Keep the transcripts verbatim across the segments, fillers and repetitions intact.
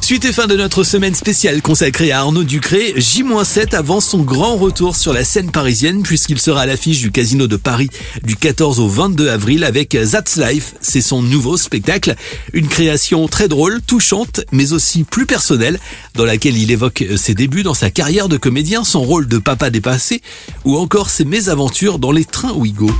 Suite et fin de notre semaine spéciale consacrée à Arnaud Ducret, J sept avance son grand retour sur la scène parisienne puisqu'il sera à l'affiche du Casino de Paris du quatorze au vingt-deux avril avec That's Life. C'est son nouveau spectacle, une création très drôle, touchante, mais aussi plus personnelle, dans laquelle il évoque ses débuts dans sa carrière de comédien, son rôle de papa dépassé ou encore ses mésaventures dans les trains Ouigo.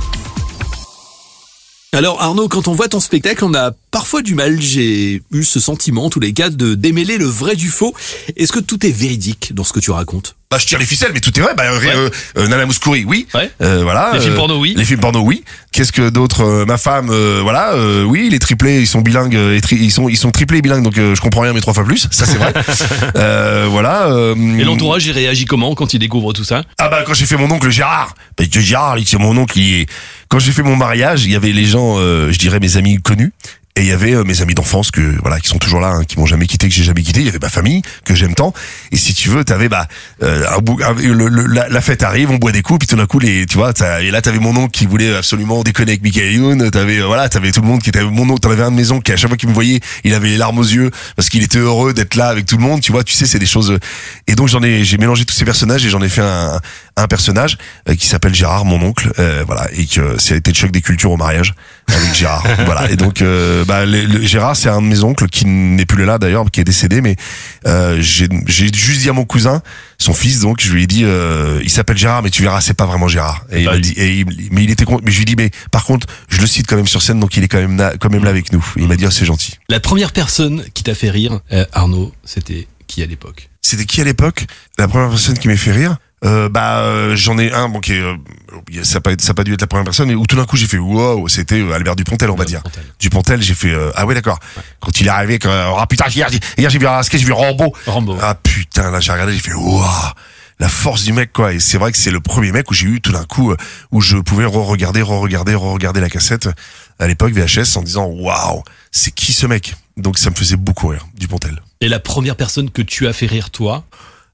Alors Arnaud, quand on voit ton spectacle, on a parfois du mal, j'ai eu ce sentiment en tous les cas de démêler le vrai du faux. Est-ce que tout est véridique dans ce que tu racontes ? Bah je tire les ficelles, mais tout est vrai. Bah, ouais. euh, euh, Nana Mouskouri, oui. Ouais. Euh, voilà. Les euh, films porno, oui. Les films porno, oui. Qu'est-ce que d'autre euh, Ma femme, euh, voilà. Euh, oui, les triplés, ils sont bilingues, euh, tri- ils sont ils sont triplés bilingues, donc euh, je comprends rien, mais trois fois plus. Ça c'est vrai. euh, voilà. Euh, Et l'entourage, il réagit comment quand il découvre tout ça ? Ah bah quand j'ai fait mon oncle Gérard, bah, Gérard, c'est mon oncle. Il est... Quand j'ai fait mon mariage, il y avait les gens, euh, je dirais mes amis connus. Et il y avait euh, mes amis d'enfance que voilà qui sont toujours là, hein, qui m'ont jamais quitté, que j'ai jamais quitté. Il y avait ma famille que j'aime tant. Et si tu veux, t'avais bah euh, un bou- un, le, le, la, la fête arrive, on boit des coups, puis tout d'un coup les tu vois, t'as, et là t'avais mon oncle qui voulait absolument déconner avec Mickaël Youn. T'avais euh, voilà, t'avais tout le monde qui était mon oncle. T'en avais un de mes oncles qui à chaque fois qu'il me voyait, il avait les larmes aux yeux parce qu'il était heureux d'être là avec tout le monde. Tu vois, tu sais, c'est des choses. Et donc j'en ai j'ai mélangé tous ces personnages et j'en ai fait un un personnage euh, qui s'appelle Gérard, mon oncle. Euh, voilà, et que c'était le choc des cultures au mariage avec Gérard. Voilà. Et donc euh, Bah, le, le, Gérard, c'est un de mes oncles qui n'est plus là d'ailleurs, qui est décédé, mais euh, j'ai, j'ai juste dit à mon cousin, son fils, donc je lui ai dit, euh, il s'appelle Gérard, mais tu verras, c'est pas vraiment Gérard. Et il m'a dit, et il, mais il était con, mais je lui ai dit, mais par contre, je le cite quand même sur scène, donc il est quand même, na, quand même là avec nous. Et il m'a dit, oh, c'est gentil. La première personne qui t'a fait rire, euh, Arnaud, c'était qui à l'époque ? C'était qui à l'époque ? La première personne qui m'a fait rire. Euh, bah euh, j'en ai un bon qui est, euh, ça a pas ça a pas dû être la première personne, mais où tout d'un coup j'ai fait wow, c'était Albert Dupontel, on va dire Dupontel, j'ai fait euh, ah ouais d'accord, ouais. Quand il est arrivé quand ah oh, putain hier, hier j'ai vu un sketch, j'ai vu Rambo Rambo ah putain, là j'ai regardé, j'ai fait wow, la force du mec quoi. Et c'est vrai que c'est le premier mec où j'ai eu tout d'un coup euh, où je pouvais re-regarder re-regarder re-regarder la cassette à l'époque V H S en disant waouh, c'est qui ce mec. Donc ça me faisait beaucoup rire, Dupontel. Et la première personne que tu as fait rire toi?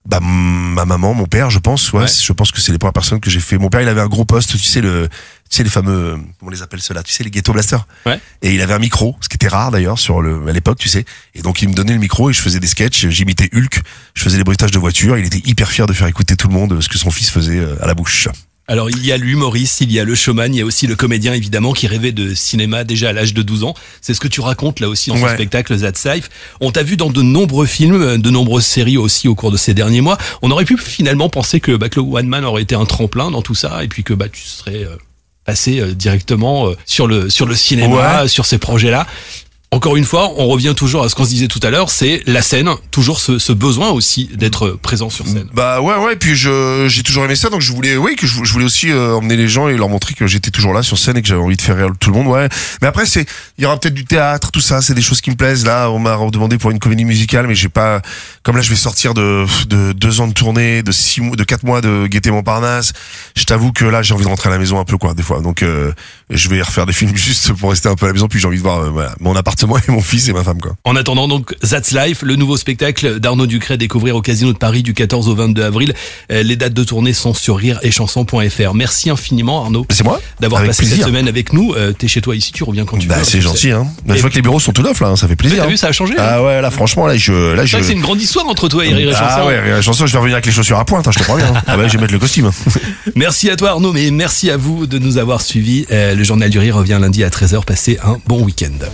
Bah ma maman, mon père, je pense, ouais, ouais. Je pense que c'est les premières personnes que j'ai fait. Mon père, il avait un gros poste, tu sais le, tu sais les fameux, on les appelle ceux-là, tu sais les ghetto blasters. Ouais. Et il avait un micro, ce qui était rare d'ailleurs sur le, à l'époque, tu sais. Et donc il me donnait le micro et je faisais des sketchs, j'imitais Hulk, je faisais les bruitages de voitures. Il était hyper fier de faire écouter tout le monde ce que son fils faisait à la bouche. Alors il y a l'humoriste, il y a le showman, il y a aussi le comédien évidemment qui rêvait de cinéma déjà à l'âge de douze ans. C'est ce que tu racontes là aussi dans ouais. ce spectacle That's Life. On t'a vu dans de nombreux films, de nombreuses séries aussi au cours de ces derniers mois. On aurait pu finalement penser que, bah, que le One Man aurait été un tremplin dans tout ça et puis que bah, tu serais euh, passé euh, directement euh, sur, le, sur le cinéma, ouais. sur ces projets-là. Encore une fois, on revient toujours à ce qu'on se disait tout à l'heure, c'est la scène, toujours ce, ce besoin aussi d'être présent sur scène. Bah ouais, ouais, puis je, j'ai toujours aimé ça, donc je voulais, oui, que je, je voulais aussi euh, emmener les gens et leur montrer que j'étais toujours là sur scène et que j'avais envie de faire rire tout le monde, ouais. Mais après, c'est, il y aura peut-être du théâtre, tout ça, c'est des choses qui me plaisent. Là, on m'a demandé pour une comédie musicale, mais j'ai pas, comme là, je vais sortir de, de deux ans de tournée, de six mois, de quatre mois de Guéthé-Montparnasse. Je t'avoue que là, j'ai envie de rentrer à la maison un peu, quoi, des fois. Donc, euh, je vais refaire des films juste pour rester un peu à la maison, puis j'ai envie de voir, euh, voilà, mon appartement. Moi et mon fils et ma femme quoi. En attendant donc That's Life, le nouveau spectacle d'Arnaud Ducret, découvrir au Casino de Paris du quatorze au vingt-deux avril. Les dates de tournée sont sur rire et chanson point f r. Merci infiniment Arnaud. C'est moi. D'avoir avec passé plaisir. Cette semaine avec nous. Euh, t'es chez toi ici, tu reviens quand tu bah, veux. Bah c'est gentil hein. Bah, je vois que les bureaux sont tout neufs là, hein, ça fait plaisir. T'as hein. vu, ça a changé. Ah hein. ouais là franchement là je là c'est je. Vrai que c'est une grande histoire entre toi et Rire et Chanson. Ah ouais Rire et Chanson, je vais revenir avec les chaussures à pointe, hein, je te promets. Hein. Ah bah je vais mettre le costume. Merci à toi Arnaud, mais merci à vous de nous avoir suivis. Euh, le journal du rire revient lundi à treize heures. Passez un bon week-end.